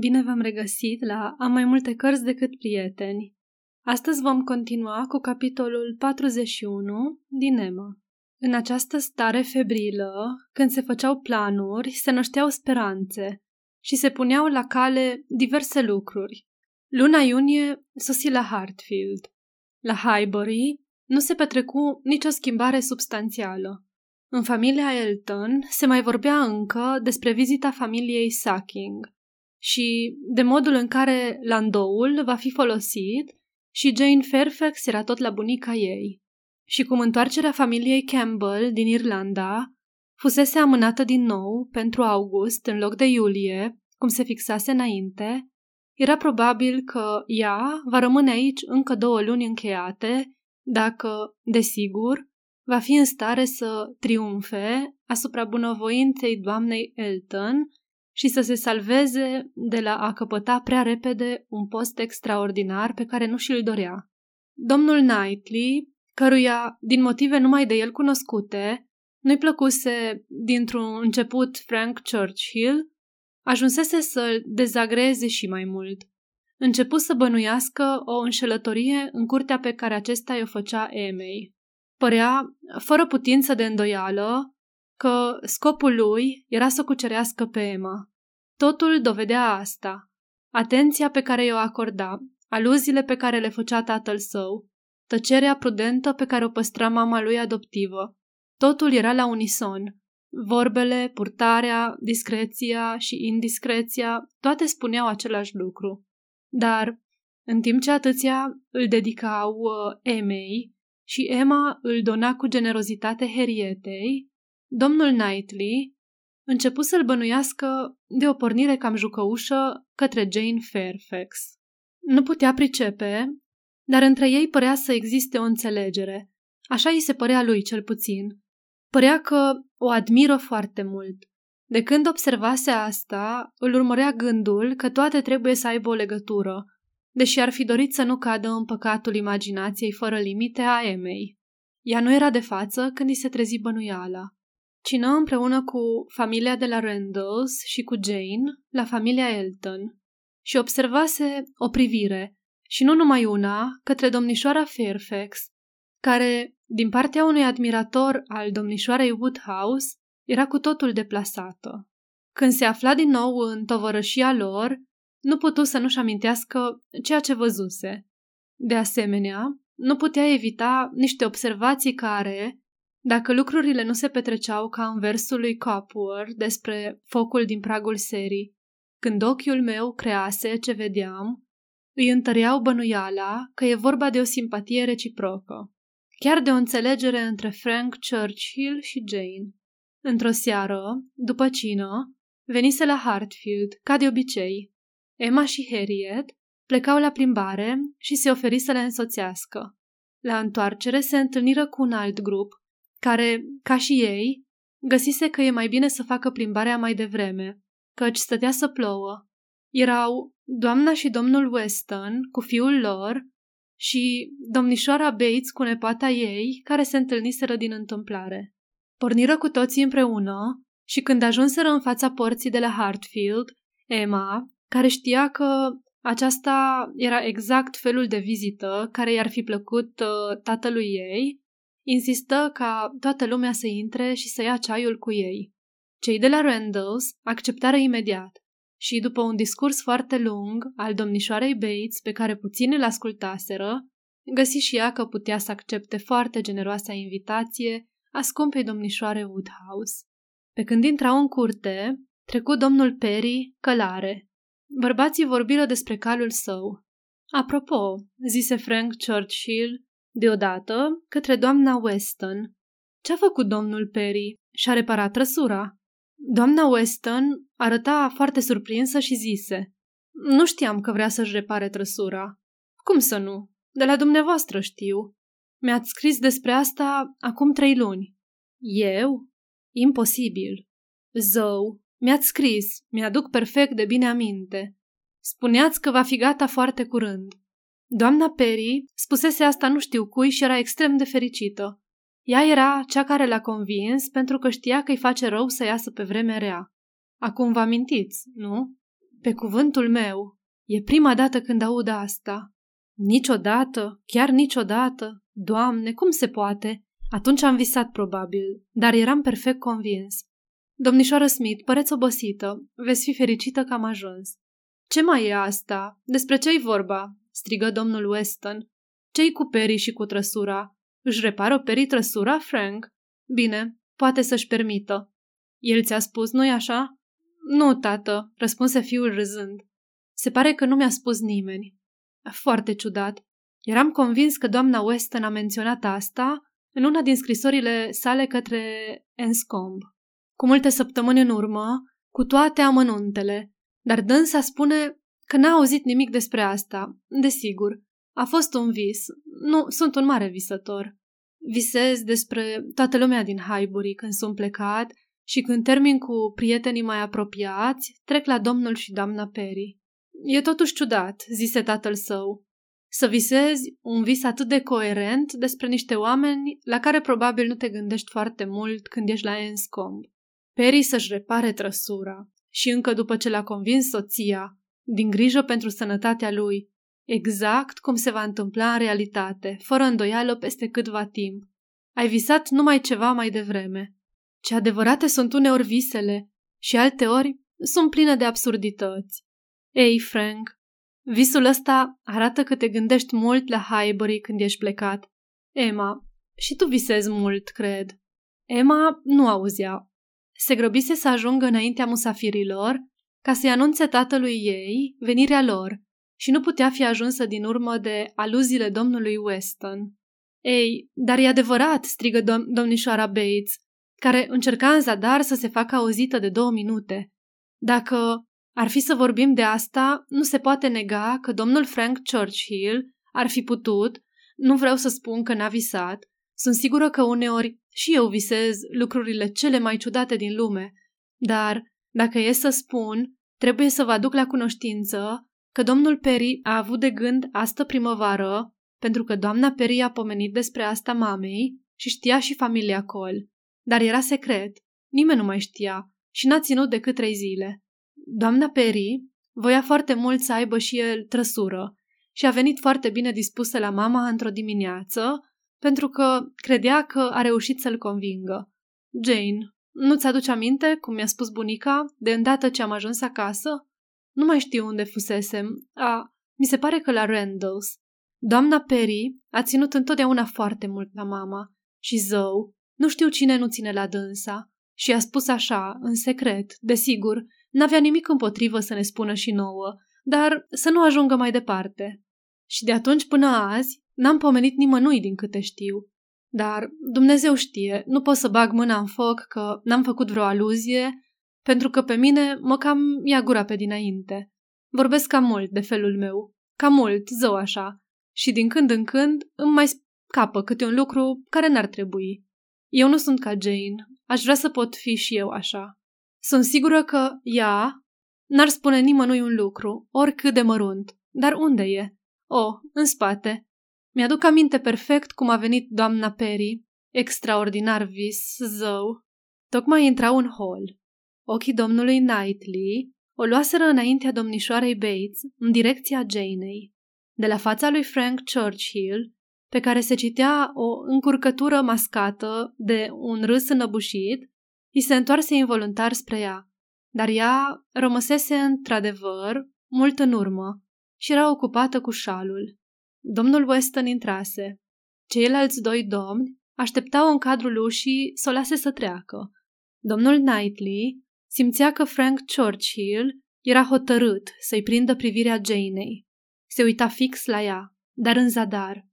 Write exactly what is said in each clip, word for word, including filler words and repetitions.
Bine v-am regăsit la Am mai multe cărți decât prieteni. Astăzi vom continua cu capitolul patruzeci și unu din Emma. În această stare febrilă, când se făceau planuri, se nășteau speranțe și se puneau la cale diverse lucruri. Luna iunie sosi la Hartfield. La Highbury nu se petrecu nicio schimbare substanțială. În familia Elton se mai vorbea încă despre vizita familiei Sucking și de modul în care landoul va fi folosit și Jane Fairfax era tot la bunica ei. Și cum întoarcerea familiei Campbell din Irlanda fusese amânată din nou pentru august în loc de iulie, cum se fixase înainte, era probabil că ea va rămâne aici încă două luni încheiate, dacă, desigur, va fi în stare să triumfe asupra bunăvoinței doamnei Elton și să se salveze de la a căpăta prea repede un post extraordinar pe care nu și-l dorea. Domnul Knightley, căruia, din motive numai de el cunoscute, nu-i plăcuse dintr-un început Frank Churchill, ajunsese să-l dezagreze și mai mult. Începu să bănuiască o înșelătorie în curtea pe care acesta i-o făcea Emei. Părea, fără putință de îndoială, că scopul lui era să cucerească pe Emma. Totul dovedea asta. Atenția pe care i-o acorda, aluziile pe care le făcea tatăl său, tăcerea prudentă pe care o păstra mama lui adoptivă. Totul era la unison. Vorbele, purtarea, discreția și indiscreția, toate spuneau același lucru. Dar, în timp ce atâția îl dedicau uh, Emei și Emma îl dona cu generozitate Harrietei, domnul Knightley începu să-l bănuiască de o pornire cam jucăușă către Jane Fairfax. Nu putea pricepe, dar între ei părea să existe o înțelegere. Așa i se părea lui, cel puțin. Părea că o admiră foarte mult. De când observase asta, îl urmărea gândul că toate trebuie să aibă o legătură, deși ar fi dorit să nu cadă în păcatul imaginației fără limite a Emei. Ea nu era de față când i se trezi bănuiala. Cină împreună cu familia de la Randalls și cu Jane la familia Elton și observase o privire, și nu numai una, către domnișoara Fairfax, care, din partea unui admirator al domnișoarei Woodhouse, era cu totul deplasată. Când se afla din nou în tovărășia lor, nu putu să nu-și amintească ceea ce văzuse. De asemenea, nu putea evita niște observații care, dacă lucrurile nu se petreceau ca în versul lui Copworth despre focul din pragul serii, când ochiul meu crease ce vedeam, îi întăreau bănuiala că e vorba de o simpatie reciprocă, chiar de o înțelegere între Frank Churchill și Jane. Într-o seară, după cină, venise la Hartfield, ca de obicei. Emma și Harriet plecau la plimbare și se oferi să le însoțească. La întoarcere se întâlniră cu un alt grup, care, ca și ei, găsise că e mai bine să facă plimbarea mai devreme, căci stătea să plouă. Erau doamna și domnul Weston cu fiul lor și domnișoara Bates cu nepoata ei, care se întâlniseră din întâmplare. Porniră cu toții împreună și când ajunseră în fața porții de la Hartfield, Emma, care știa că aceasta era exact felul de vizită care i-ar fi plăcut uh, tatălui ei, insistă ca toată lumea să intre și să ia ceaiul cu ei. Cei de la Randalls acceptară imediat și, după un discurs foarte lung al domnișoarei Bates, pe care puțin îl ascultaseră, găsi și ea că putea să accepte foarte generoasa invitație a scumpei domnișoare Woodhouse. Pe când intrau în curte, trecu domnul Perry călare. Bărbații vorbiră despre calul său. Apropo, zise Frank Churchill deodată către doamna Weston. Ce-a făcut domnul Perry? Și-a reparat trăsura. Doamna Weston arăta foarte surprinsă și zise: Nu știam că vrea să-și repare trăsura. Cum să nu? De la dumneavoastră știu. Mi-ați scris despre asta acum trei luni. Eu? Imposibil. Zău, mi-ați scris, mi-aduc perfect de bine aminte. Spuneați că va fi gata foarte curând. Doamna Perry spusese asta nu știu cui și era extrem de fericită. Ea era cea care l-a convins pentru că știa că îi face rău să iasă pe vremea rea. Acum vă amintiți, nu? Pe cuvântul meu, e prima dată când aud asta. Niciodată, chiar niciodată, Doamne, cum se poate? Atunci am visat probabil, dar eram perfect convins. Domnișoară Smith, păreți obosită, veți fi fericită că am ajuns. Ce mai e asta? Despre ce-i vorba? Strigă domnul Weston. Ce-i cu perii și cu trăsura? Își repară perii trăsura, Frank? Bine, poate să-și permită. El ți-a spus, nu-i așa? Nu, tată, răspunse fiul râzând. Se pare că nu mi-a spus nimeni. Foarte ciudat. Eram convins că doamna Weston a menționat asta în una din scrisorile sale către Enscombe, cu multe săptămâni în urmă, cu toate amănuntele, dar dânsa spune că n-a auzit nimic despre asta, desigur. A fost un vis. Nu, sunt un mare visător. Visez despre toată lumea din Highbury când sunt plecat și când termin cu prietenii mai apropiați, trec la domnul și doamna Perry. E totuși ciudat, zise tatăl său, să visezi un vis atât de coerent despre niște oameni la care probabil nu te gândești foarte mult când ești la Enscombe. Perry să-și repare trăsura și încă după ce l-a convins soția, din grijă pentru sănătatea lui, exact cum se va întâmpla în realitate, fără îndoială peste câtva timp. Ai visat numai ceva mai devreme. Ce adevărate sunt uneori visele și alteori sunt pline de absurdități. Ei, Frank, visul ăsta arată că te gândești mult la Highbury când ești plecat. Emma, și tu visezi mult, cred. Emma nu auzea. Se grăbise să ajungă înaintea musafirilor ca să-i anunțe tatălui ei venirea lor și nu putea fi ajunsă din urmă de aluziile domnului Weston. Ei, dar e adevărat, strigă dom- domnișoara Bates, care încerca în zadar să se facă auzită de două minute. Dacă ar fi să vorbim de asta, nu se poate nega că domnul Frank Churchill ar fi putut, nu vreau să spun că n-a visat, sunt sigură că uneori și eu visez lucrurile cele mai ciudate din lume, dar, dacă e să spun, trebuie să vă aduc la cunoștință că domnul Perry a avut de gând astă primăvară, pentru că doamna Perry a pomenit despre asta mamei și știa și familia Cole. Dar era secret, nimeni nu mai știa și n-a ținut decât trei zile. Doamna Perry voia foarte mult să aibă și el trăsură și a venit foarte bine dispusă la mama într-o dimineață, pentru că credea că a reușit să-l convingă. Jane, nu-ți aduci aminte, cum mi-a spus bunica, de îndată ce am ajuns acasă? Nu mai știu unde fusesem. A, mi se pare că la Randall's. Doamna Perry a ținut întotdeauna foarte mult la mama și zău, nu știu cine nu ține la dânsa. Și a spus așa, în secret, desigur, n-avea nimic împotrivă să ne spună și nouă, dar să nu ajungă mai departe. Și de atunci până azi n-am pomenit nimănui din câte știu. Dar, Dumnezeu știe, nu pot să bag mâna în foc că n-am făcut vreo aluzie, pentru că pe mine mă cam ia gura pe dinainte. Vorbesc cam mult de felul meu, cam mult, zău așa, și din când în când îmi mai scapă câte un lucru care n-ar trebui. Eu nu sunt ca Jane, aș vrea să pot fi și eu așa. Sunt sigură că ea n-ar spune nimănui un lucru, oricât de mărunt, dar unde e? Oh, în spate. Mi-aduc aminte perfect cum a venit doamna Perry, extraordinar vis, zău. Tocmai intrau în hol. Ochii domnului Knightley o luaseră înaintea domnișoarei Bates, în direcția Janei. De la fața lui Frank Churchill, pe care se citea o încurcătură mascată de un râs înăbușit, i se întoarse involuntar spre ea, dar ea rămăsese într-adevăr mult în urmă și era ocupată cu șalul. Domnul Weston intrase. Ceilalți doi domni așteptau în cadrul ușii să o lase să treacă. Domnul Knightley simțea că Frank Churchill era hotărât să-i prindă privirea Janei. Se uita fix la ea, dar în zadar.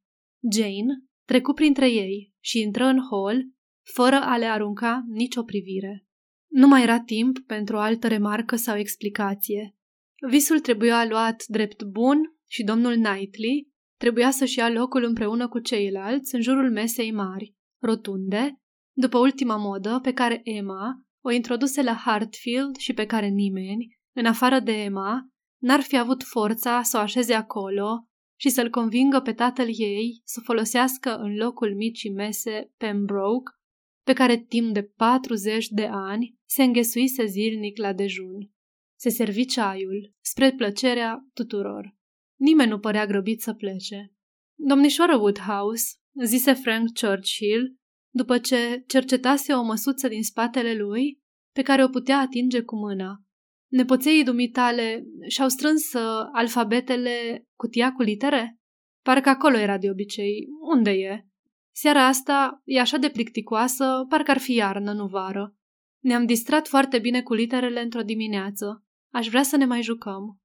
Jane trecu printre ei și intră în hol, fără a le arunca nicio privire. Nu mai era timp pentru o altă remarcă sau explicație. Visul trebuia luat drept bun și domnul Knightley trebuia să-și ia locul împreună cu ceilalți în jurul mesei mari, rotunde, după ultima modă pe care Emma o introduse la Hartfield și pe care nimeni, în afară de Emma, n-ar fi avut forța să o așeze acolo și să-l convingă pe tatăl ei să folosească în locul micii mese Pembroke, pe care timp de patruzeci de ani se înghesuise zilnic la dejun. se servi ceaiul, spre plăcerea tuturor. Nimeni nu părea grăbit să plece. Domnișoară Woodhouse, zise Frank Churchill, după ce cercetase o măsuță din spatele lui, pe care o putea atinge cu mâna. Nepoței dumitale și-au strâns alfabetele, cutia cu litere? Parcă acolo era de obicei. Unde e? Seara asta e așa de plicticoasă, parcă ar fi iarnă, nu vară. Ne-am distrat foarte bine cu literele într-o dimineață. Aș vrea să ne mai jucăm.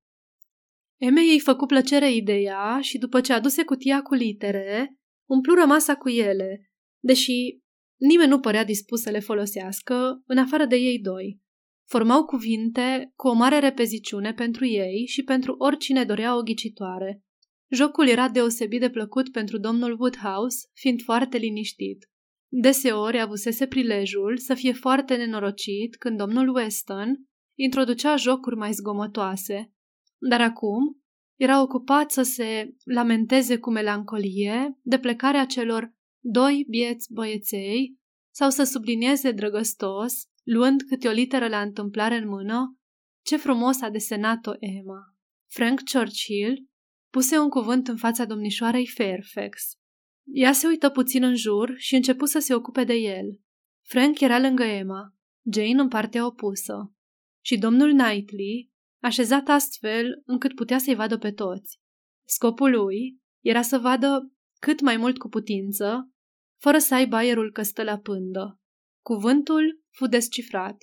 Emei îi făcu plăcere ideea și după ce aduse cutia cu litere, umplu rămasa cu ele, deși nimeni nu părea dispus să le folosească, în afară de ei doi. Formau cuvinte cu o mare repeziciune pentru ei și pentru oricine dorea o ghicitoare. Jocul era deosebit de plăcut pentru domnul Woodhouse, fiind foarte liniștit. Deseori avusese prilejul să fie foarte nenorocit când domnul Weston introducea jocuri mai zgomotoase, dar acum era ocupat să se lamenteze cu melancolie de plecarea celor doi bieți băieței sau să sublinieze drăgăstos, luând câte o literă la întâmplare în mână, ce frumos a desenat-o Emma. Frank Churchill puse un cuvânt în fața domnișoarei Fairfax. Ea se uită puțin în jur și începu să se ocupe de el. Frank era lângă Emma, Jane în partea opusă, și domnul Knightley, așezat astfel încât putea să-i vadă pe toți. Scopul lui era să vadă cât mai mult cu putință, fără să aibă aerul că stă la pândă. Cuvântul fu descifrat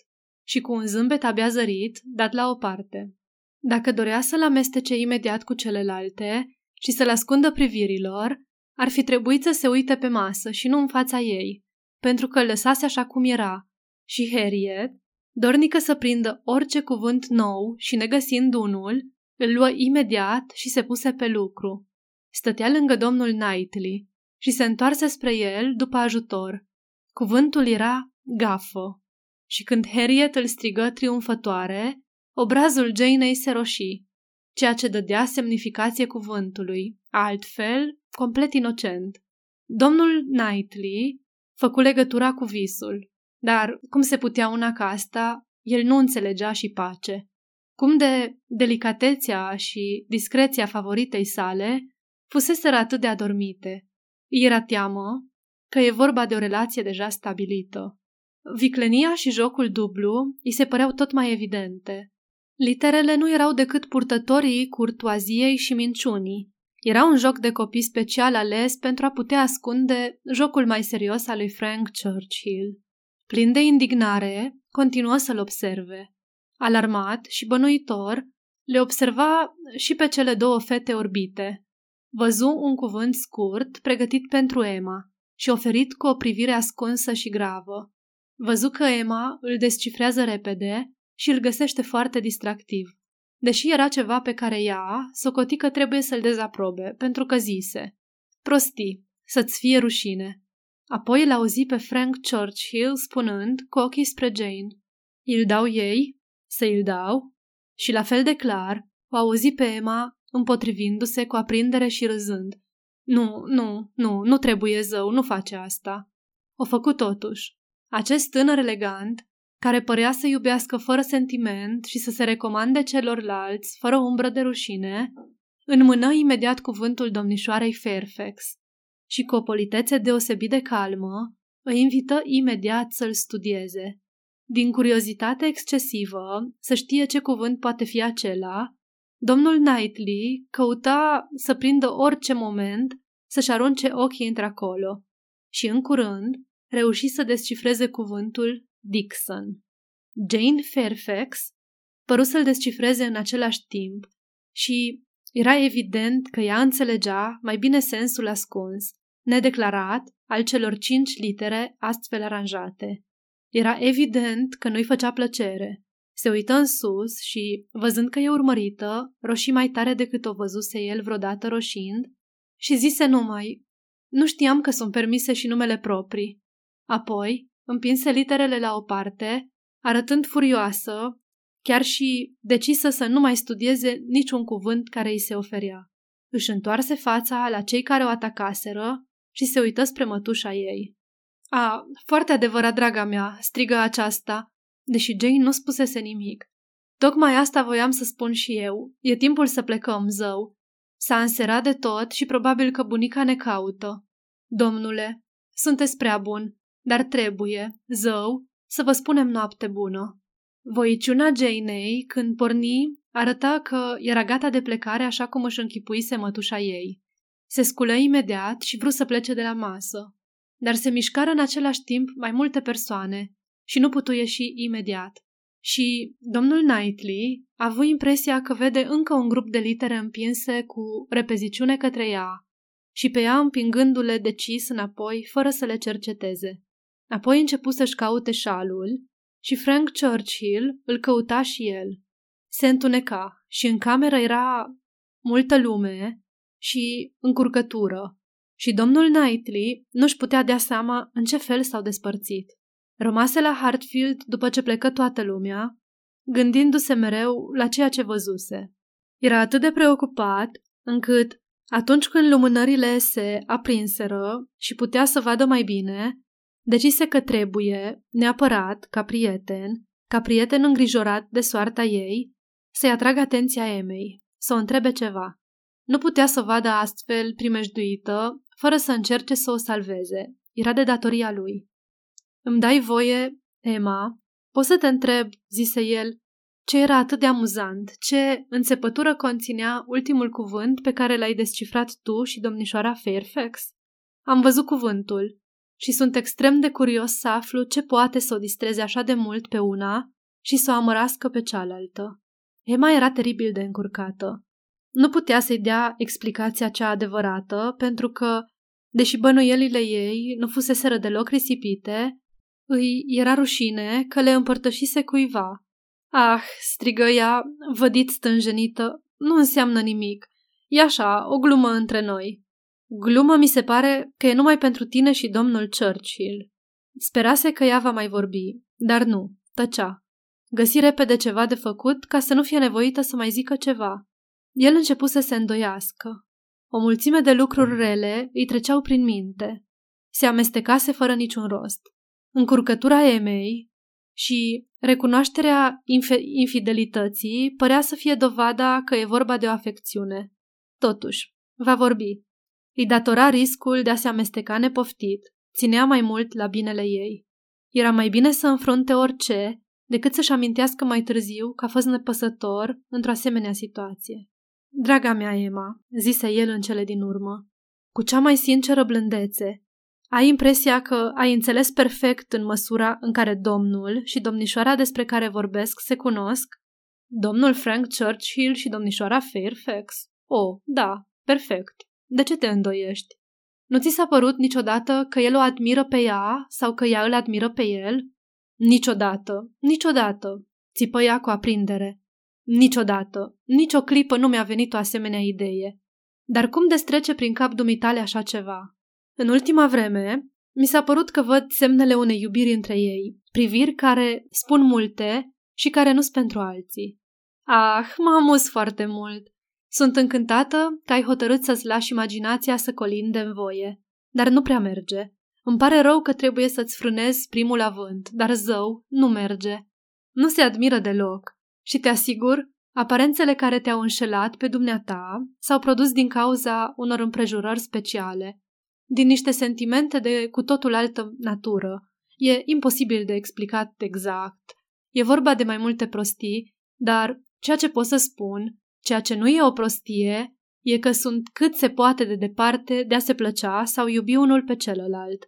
și cu un zâmbet abia zărit, dat la o parte. Dacă dorea să-l amestece imediat cu celelalte și să-l ascundă privirilor, ar fi trebuit să se uite pe masă și nu în fața ei, pentru că îl lăsase așa cum era, și Harriet, dornică să prindă orice cuvânt nou și negăsind unul, îl luă imediat și se puse pe lucru. Stătea lângă domnul Knightley și se întoarse spre el după ajutor. Cuvântul era gafă și când Harriet îl strigă triumfătoare, obrazul Janei se roșii, ceea ce dădea semnificație cuvântului, altfel complet inocent. Domnul Knightley făcu legătura cu visul, dar, cum se putea una ca asta, el nu înțelegea și pace. Cum de delicatețea și discreția favoritei sale fuseseră atât de adormite. Îi era teamă că e vorba de o relație deja stabilită. Viclenia și jocul dublu îi se păreau tot mai evidente. Literele nu erau decât purtătorii curtoaziei și minciunii. Era un joc de copii special ales pentru a putea ascunde jocul mai serios al lui Frank Churchill. Plin de indignare, continuă să-l observe. Alarmat și bănuitor, le observa și pe cele două fete orbite. Văzu un cuvânt scurt pregătit pentru Emma și oferit cu o privire ascunsă și gravă. Văzu că Emma îl descifrează repede și îl găsește foarte distractiv, deși era ceva pe care ea socoti că trebuie să-l dezaprobe, pentru că zise: prostii, să-ți fie rușine. Apoi îl auzi pe Frank Churchill spunând cu ochii spre Jane: îl dau ei, să îl dau, și la fel de clar o auzi pe Emma împotrivindu-se cu aprindere și râzând: Nu, nu, nu, nu trebuie, zău, nu face asta. O făcu totuși. Acest tânăr elegant, care părea să iubească fără sentiment și să se recomande celorlalți, fără umbră de rușine, înmână imediat cuvântul domnișoarei Fairfax și cu o politețe deosebit de calmă îi invită imediat să-l studieze. Din curiozitate excesivă, să știe ce cuvânt poate fi acela, domnul Knightley căuta să prindă orice moment să-și arunce ochii într-acolo și, în curând, reuși să descifreze cuvântul Dixon. Jane Fairfax păru să-l descifreze în același timp și era evident că ea înțelegea mai bine sensul ascuns, nedeclarat, al celor cinci litere astfel aranjate. Era evident că nu-i făcea plăcere. Se uită în sus și, văzând că e urmărită, roșii mai tare decât o văzuse el vreodată roșind și zise numai: nu știam că sunt permise și numele proprii. Apoi împinse literele la o parte, arătând furioasă, chiar și decisă să nu mai studieze niciun cuvânt care îi se oferea. Își întoarse fața la cei care o atacaseră și se uită spre mătușa ei. A, foarte adevărat, draga mea!" strigă aceasta, deși Jane nu spusese nimic. Tocmai asta voiam să spun și eu. E timpul să plecăm, zău. S-a înserat de tot și probabil că bunica ne caută. Domnule, sunteți prea bun, dar trebuie, zău, să vă spunem noapte bună. Voiciuna Janei, când porni, arăta că era gata de plecare așa cum își închipuise mătușa ei. Se sculă imediat și vru să plece de la masă, dar se mișcară în același timp mai multe persoane și nu putu ieși imediat. Și domnul Knightley a avut impresia că vede încă un grup de litere împinse cu repeziciune către ea și pe ea împingându-le decis înapoi fără să le cerceteze. Apoi începu să-și caute șalul și Frank Churchill îl căuta și el. Se întuneca și în cameră era multă lume și încurcătură și domnul Knightley nu-și putea dea seama în ce fel s-au despărțit. Rămase la Hartfield după ce plecă toată lumea, gândindu-se mereu la ceea ce văzuse. Era atât de preocupat încât, atunci când lumânările se aprinseră și putea să vadă mai bine, decise că trebuie, neapărat, ca prieten, ca prieten îngrijorat de soarta ei, să-i atragă atenția Emei, să o întrebe ceva. Nu putea să o vadă astfel primejduită, fără să încerce să o salveze. Era de datoria lui. Îmi dai voie, Emma? Poți să te întreb, zise el, ce era atât de amuzant, ce înțepătură conținea ultimul cuvânt pe care l-ai descifrat tu și domnișoara Fairfax? Am văzut cuvântul și sunt extrem de curios să aflu ce poate să o distreze așa de mult pe una și să o amărască pe cealaltă. Emma era teribil de încurcată. Nu putea să-i dea explicația cea adevărată, pentru că, deși bănuielile ei nu fuseseră deloc risipite, îi era rușine că le împărtășise cuiva. Ah, strigă ea, vădit stânjenită, nu înseamnă nimic. E așa, o glumă între noi. Glumă mi se pare că e numai pentru tine și domnul Churchill. Sperase că ea va mai vorbi, dar nu, tăcea. Găsi repede ceva de făcut ca să nu fie nevoită să mai zică ceva. El începu să se îndoiască. O mulțime de lucruri rele îi treceau prin minte. Se amestecase fără niciun rost. Încurcătura Emei și recunoașterea inf- infidelității părea să fie dovada că e vorba de o afecțiune. Totuși, va vorbi. Îi datora riscul de a se amesteca nepoftit. Ținea mai mult la binele ei. Era mai bine să înfrunte orice decât să-și amintească mai târziu că a fost nepăsător într-o asemenea situație. Draga mea, Emma, zise el în cele din urmă, cu cea mai sinceră blândețe, ai impresia că ai înțeles perfect în măsura în care domnul și domnișoara despre care vorbesc se cunosc? Domnul Frank Churchill și domnișoara Fairfax? Oh, da, perfect. De ce te îndoiești? Nu ți s-a părut niciodată că el o admiră pe ea sau că ea îl admiră pe el? Niciodată, niciodată, țipă ea cu aprindere. Niciodată, nici o clipă nu mi-a venit o asemenea idee. Dar cum destrece prin cap dumitale așa ceva? În ultima vreme, mi s-a părut că văd semnele unei iubiri între ei, priviri care spun multe și care nu-s pentru alții. Ah, mă amuz foarte mult! Sunt încântată că ai hotărât să-ți lași imaginația să colinde în voie, dar nu prea merge. Îmi pare rău că trebuie să-ți frânezi primul avânt, dar zău, nu merge. Nu se admiră deloc. Și te asigur, aparențele care te-au înșelat pe dumneata s-au produs din cauza unor împrejurări speciale, din niște sentimente de cu totul altă natură. E imposibil de explicat exact. E vorba de mai multe prostii, dar ceea ce pot să spun, ceea ce nu e o prostie, e că sunt cât se poate de departe de a se plăcea sau iubi unul pe celălalt.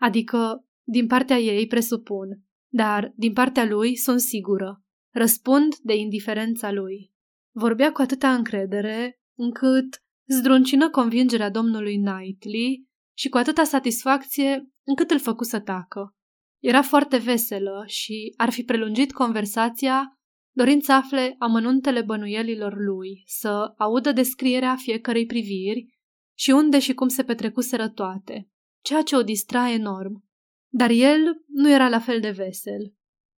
Adică, din partea ei presupun, dar din partea lui sunt sigură. Răspund de indiferența lui. Vorbea cu atâta încredere încât zdruncină convingerea domnului Knightley și cu atâta satisfacție încât îl făcu să tacă. Era foarte veselă și ar fi prelungit conversația dorind să afle amănuntele bănuielilor lui, să audă descrierea fiecărei priviri și unde și cum se petrecuseră toate, ceea ce o distra enorm. Dar el nu era la fel de vesel.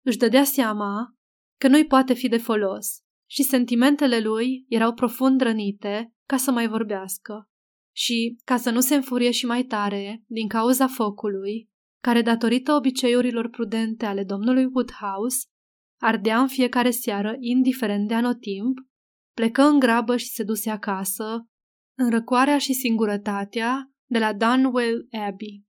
Își dădea seama că nu-i poate fi de folos și sentimentele lui erau profund rănite ca să mai vorbească și ca să nu se înfurie și mai tare din cauza focului, care datorită obiceiurilor prudente ale domnului Woodhouse ardea în fiecare seară, indiferent de anotimp, plecă în grabă și se duse acasă, în răcoarea și singurătatea de la Donwell Abbey.